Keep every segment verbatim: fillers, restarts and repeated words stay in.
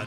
I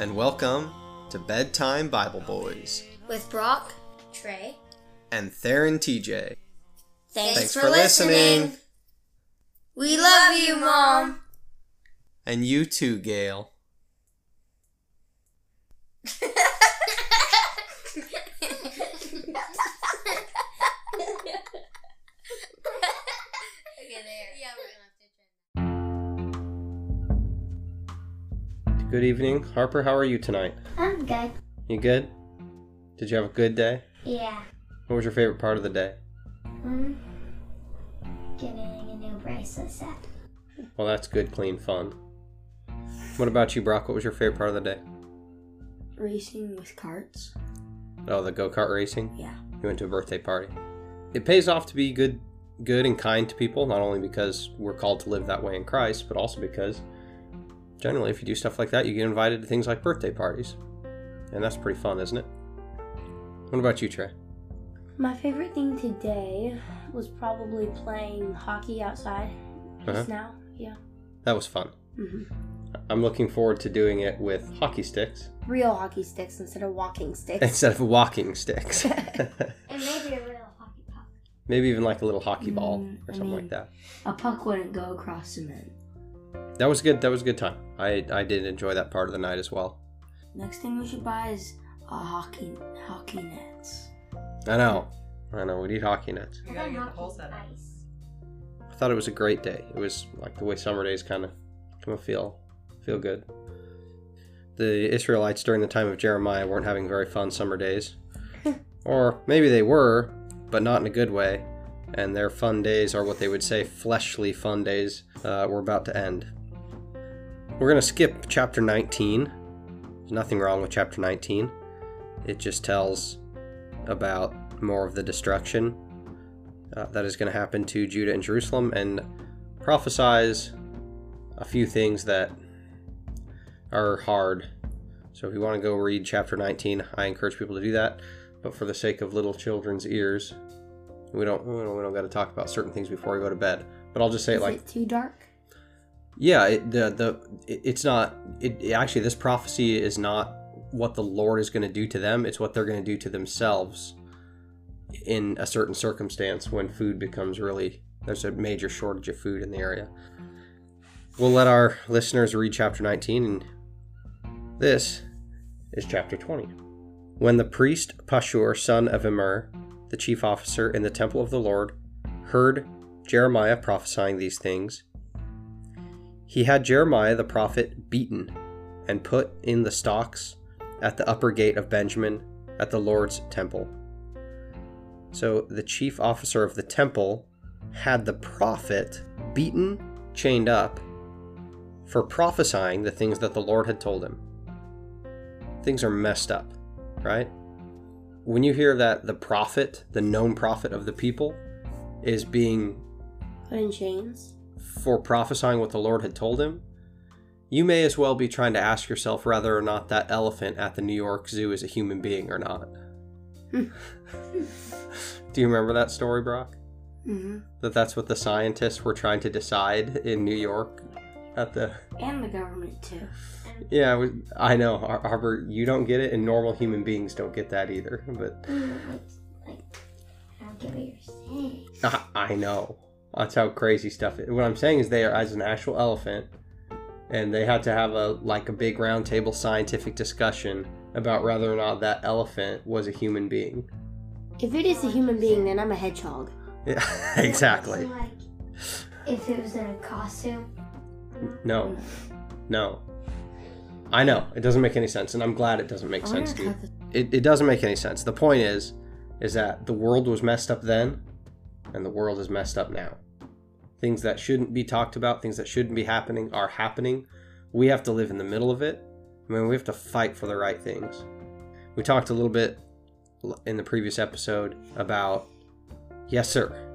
and welcome to Bedtime Bible Boys. With Brock, Trey, and Theron T J. Thanks, Thanks for, for listening. listening. We love you, Mom. And you too, Gail. Good evening. Harper, how are you tonight? I'm good. You good? Did you have a good day? Yeah. What was your favorite part of the day? Hmm. Getting a new bracelet set. Well, that's good, clean fun. What about you, Brock? What was your favorite part of the day? Racing with karts. Oh, the go-kart racing? Yeah. You went to a birthday party. It pays off to be good, good and kind to people, not only because we're called to live that way in Christ, but also because generally, if you do stuff like that, you get invited to things like birthday parties. And that's pretty fun, isn't it? What about you, Trey? My favorite thing today was probably playing hockey outside just uh-huh. now. Yeah. That was fun. Mm-hmm. I'm looking forward to doing it with hockey sticks. Real hockey sticks instead of walking sticks. Instead of walking sticks. And maybe a real hockey puck. Maybe even like a little hockey ball mm, or something I mean, like that. A puck wouldn't go across cement. That was good. That was a good time. I, I did enjoy that part of the night as well. Next thing we should buy is uh, hockey hockey nets. I know. I know. We need hockey nets. You gotta get the whole set. I thought it was a great day. It was like the way summer days kind of kind of feel feel good. The Israelites during the time of Jeremiah weren't having very fun summer days, or maybe they were, but not in a good way. And their fun days are what they would say fleshly fun days. Uh, were about to end. We're going to skip chapter nineteen. There's nothing wrong with chapter nineteen. It just tells about more of the destruction uh, that is going to happen to Judah and Jerusalem, and prophesies a few things that are hard. So if you want to go read chapter nineteen, I encourage people to do that. But for the sake of little children's ears, we don't we don't, we don't got to talk about certain things before we go to bed. But I'll just say, is like, it too dark? Yeah, it, the the it, it's not. It, it actually, this prophecy is not what the Lord is going to do to them. It's what they're going to do to themselves in a certain circumstance when food becomes really there's a major shortage of food in the area. We'll let our listeners read chapter nineteen, and this is chapter twenty. When the priest Pashur, son of Immer, the chief officer in the temple of the Lord, heard Jeremiah prophesying these things, he had Jeremiah the prophet beaten and put in the stocks at the upper gate of Benjamin at the Lord's temple. So the chief officer of the temple had the prophet beaten, chained up, for prophesying the things that the Lord had told him. Things are messed up, right? When you hear that the prophet, the known prophet of the people, is being put in chains for prophesying what the Lord had told him, you may as well be trying to ask yourself whether or not that elephant at the New York Zoo is a human being or not. Do you remember that story, Brock? Mm-hmm. That that's what the scientists were trying to decide in New York at the... And the government, too. Yeah, was, I know. Harper, you don't get it, and normal human beings don't get that either, but... I don't get what you're saying. I, I know. That's how crazy stuff is. What I'm saying is they are as an actual elephant, and they had to have a like a big round table scientific discussion about whether or not that elephant was a human being. If it is a human being, then I'm a hedgehog. Yeah, exactly. So like, if it was in a costume? No. No. I know. It doesn't make any sense, and I'm glad it doesn't make sense to you. It, it doesn't make any sense. The point is, is that the world was messed up then, and the world is messed up now. Things that shouldn't be talked about, things that shouldn't be happening, are happening. We have to live in the middle of it, I mean, we have to fight for the right things. We talked a little bit in the previous episode about yes, sir,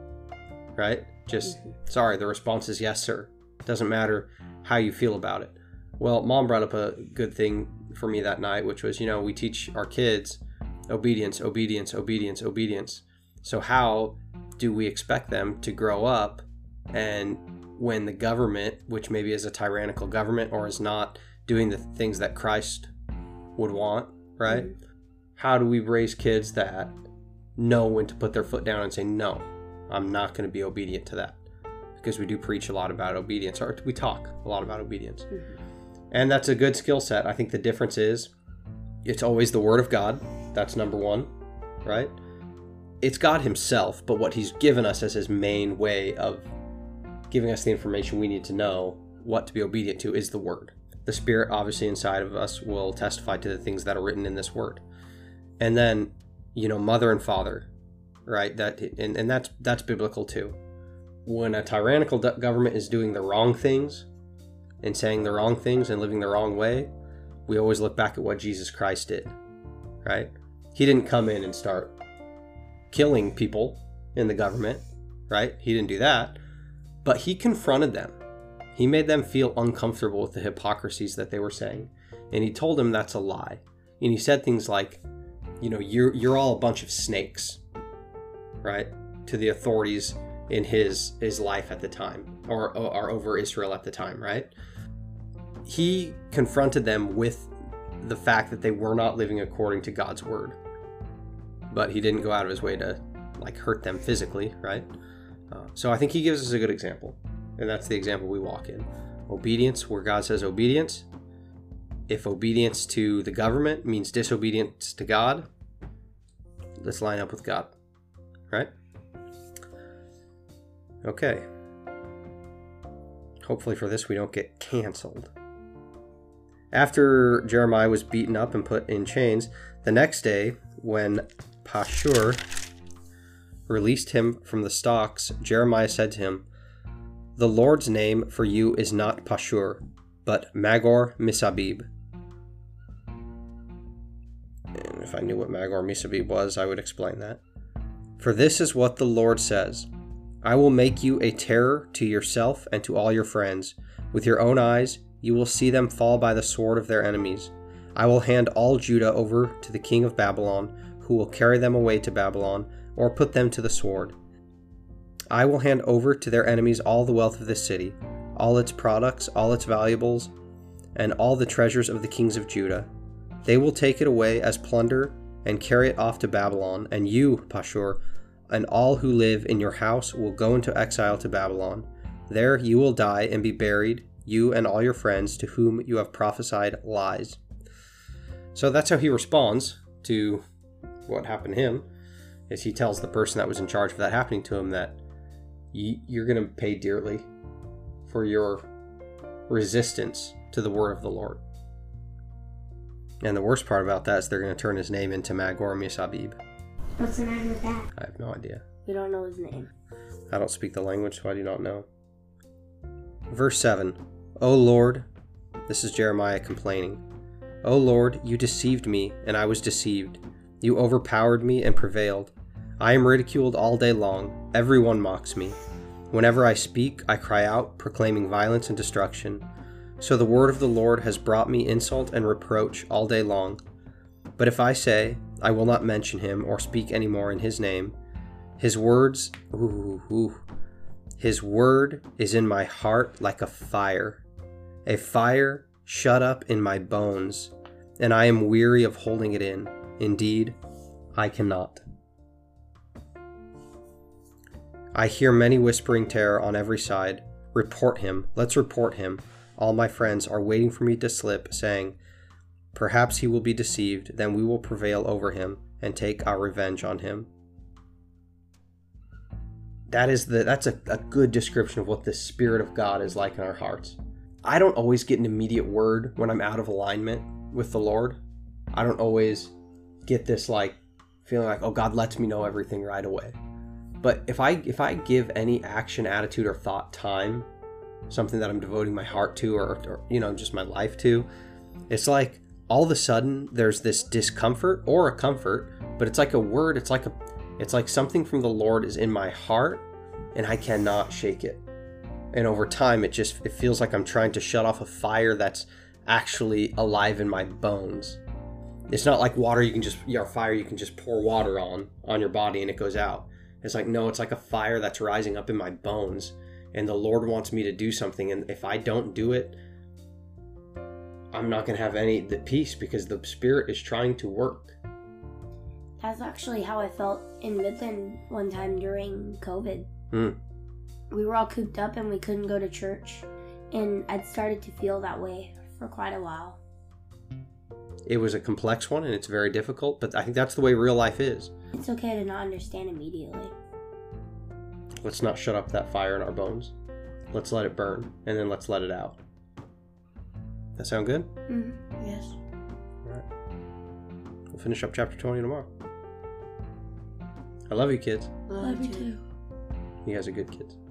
right? Just, sorry, the response is yes, sir. It doesn't matter how you feel about it. Well, Mom brought up a good thing for me that night, which was, you know, we teach our kids obedience, obedience, obedience, obedience. So how do we expect them to grow up and when the government, which maybe is a tyrannical government or is not doing the things that Christ would want, right? Mm-hmm. How do we raise kids that know when to put their foot down and say, no, I'm not going to be obedient to that? Because we do preach a lot about obedience, or we talk a lot about obedience. Mm-hmm. And that's a good skill set. I think the difference is it's always the Word of God. That's number one, right? It's God himself, but what he's given us as his main way of giving us the information we need to know what to be obedient to is the Word. The Spirit, obviously, inside of us will testify to the things that are written in this Word. And then, you know, mother and father, right? That and, and that's that's biblical too. When a tyrannical government is doing the wrong things and saying the wrong things and living the wrong way, we always look back at what Jesus Christ did, right? He didn't come in and start killing people in the government, right? He didn't do that, but he confronted them. He made them feel uncomfortable with the hypocrisies that they were saying, and he told them that's a lie. And he said things like, you know, you're you're all a bunch of snakes, right? To the authorities in his his life at the time, or or over Israel at the time, right? He confronted them with the fact that they were not living according to God's word. But he didn't go out of his way to, like, hurt them physically, right? Uh, so I think he gives us a good example. And that's the example we walk in. Obedience, where God says obedience. If obedience to the government means disobedience to God, let's line up with God, right? Okay. Hopefully for this we don't get canceled. After Jeremiah was beaten up and put in chains, the next day, when Pashur released him from the stocks, Jeremiah said to him, "The Lord's name for you is not Pashur, but Magor-Missabib." And if I knew what Magor-Missabib was, I would explain that. "For this is what the Lord says, I will make you a terror to yourself and to all your friends. With your own eyes, you will see them fall by the sword of their enemies. I will hand all Judah over to the king of Babylon, who will carry them away to Babylon, or put them to the sword. I will hand over to their enemies all the wealth of this city, all its products, all its valuables, and all the treasures of the kings of Judah. They will take it away as plunder and carry it off to Babylon, and you, Pashur, and all who live in your house will go into exile to Babylon. There you will die and be buried, you and all your friends to whom you have prophesied lies." So that's how he responds to what happened to him, is he tells the person that was in charge of that happening to him that you're going to pay dearly for your resistance to the word of the Lord. And the worst part about that is they're going to turn his name into Magor-Missabib. What's the name of that? I have no idea. We don't know his name. I don't speak the language, so I do not know. Verse seven. "O Lord," this is Jeremiah complaining, "O Lord, you deceived me, and I was deceived. You overpowered me and prevailed. I am ridiculed all day long. Everyone mocks me. Whenever I speak, I cry out, proclaiming violence and destruction. So the word of the Lord has brought me insult and reproach all day long. But if I say, I will not mention him or speak any more in his name, his words, ooh, ooh, his word is in my heart like a fire, a fire shut up in my bones, and I am weary of holding it in. Indeed, I cannot. I hear many whispering terror on every side. Report him. Let's report him. All my friends are waiting for me to slip, saying, perhaps he will be deceived, then we will prevail over him and take our revenge on him." That is the that's a, a good description of what the Spirit of God is like in our hearts. I don't always get an immediate word when I'm out of alignment with the Lord. I don't always get this like feeling like, oh, God lets me know everything right away. But if I if I give any action, attitude, or thought time, something that I'm devoting my heart to, or, or you know, just my life to, it's like all of a sudden there's this discomfort or a comfort, but it's like a word, it's like a it's like something from the Lord is in my heart and I cannot shake it. And over time, it just it feels like I'm trying to shut off a fire that's actually alive in my bones. It's not like water you can just, or fire you can just pour water on, on your body and it goes out. It's like, no, it's like a fire that's rising up in my bones. And the Lord wants me to do something. And if I don't do it, I'm not going to have any the peace because the Spirit is trying to work. That's actually how I felt in Midland one time during COVID. Mm. We were all cooped up and we couldn't go to church. And I'd started to feel that way for quite a while. It was a complex one and it's very difficult, but I think that's the way real life is. It's okay to not understand immediately. Let's not shut up that fire in our bones. Let's let it burn, and then let's let it out. That sound good? Mm-hmm. Yes. All right. We'll finish up chapter twenty tomorrow. I love you, kids. I love you, too. You guys are good kids.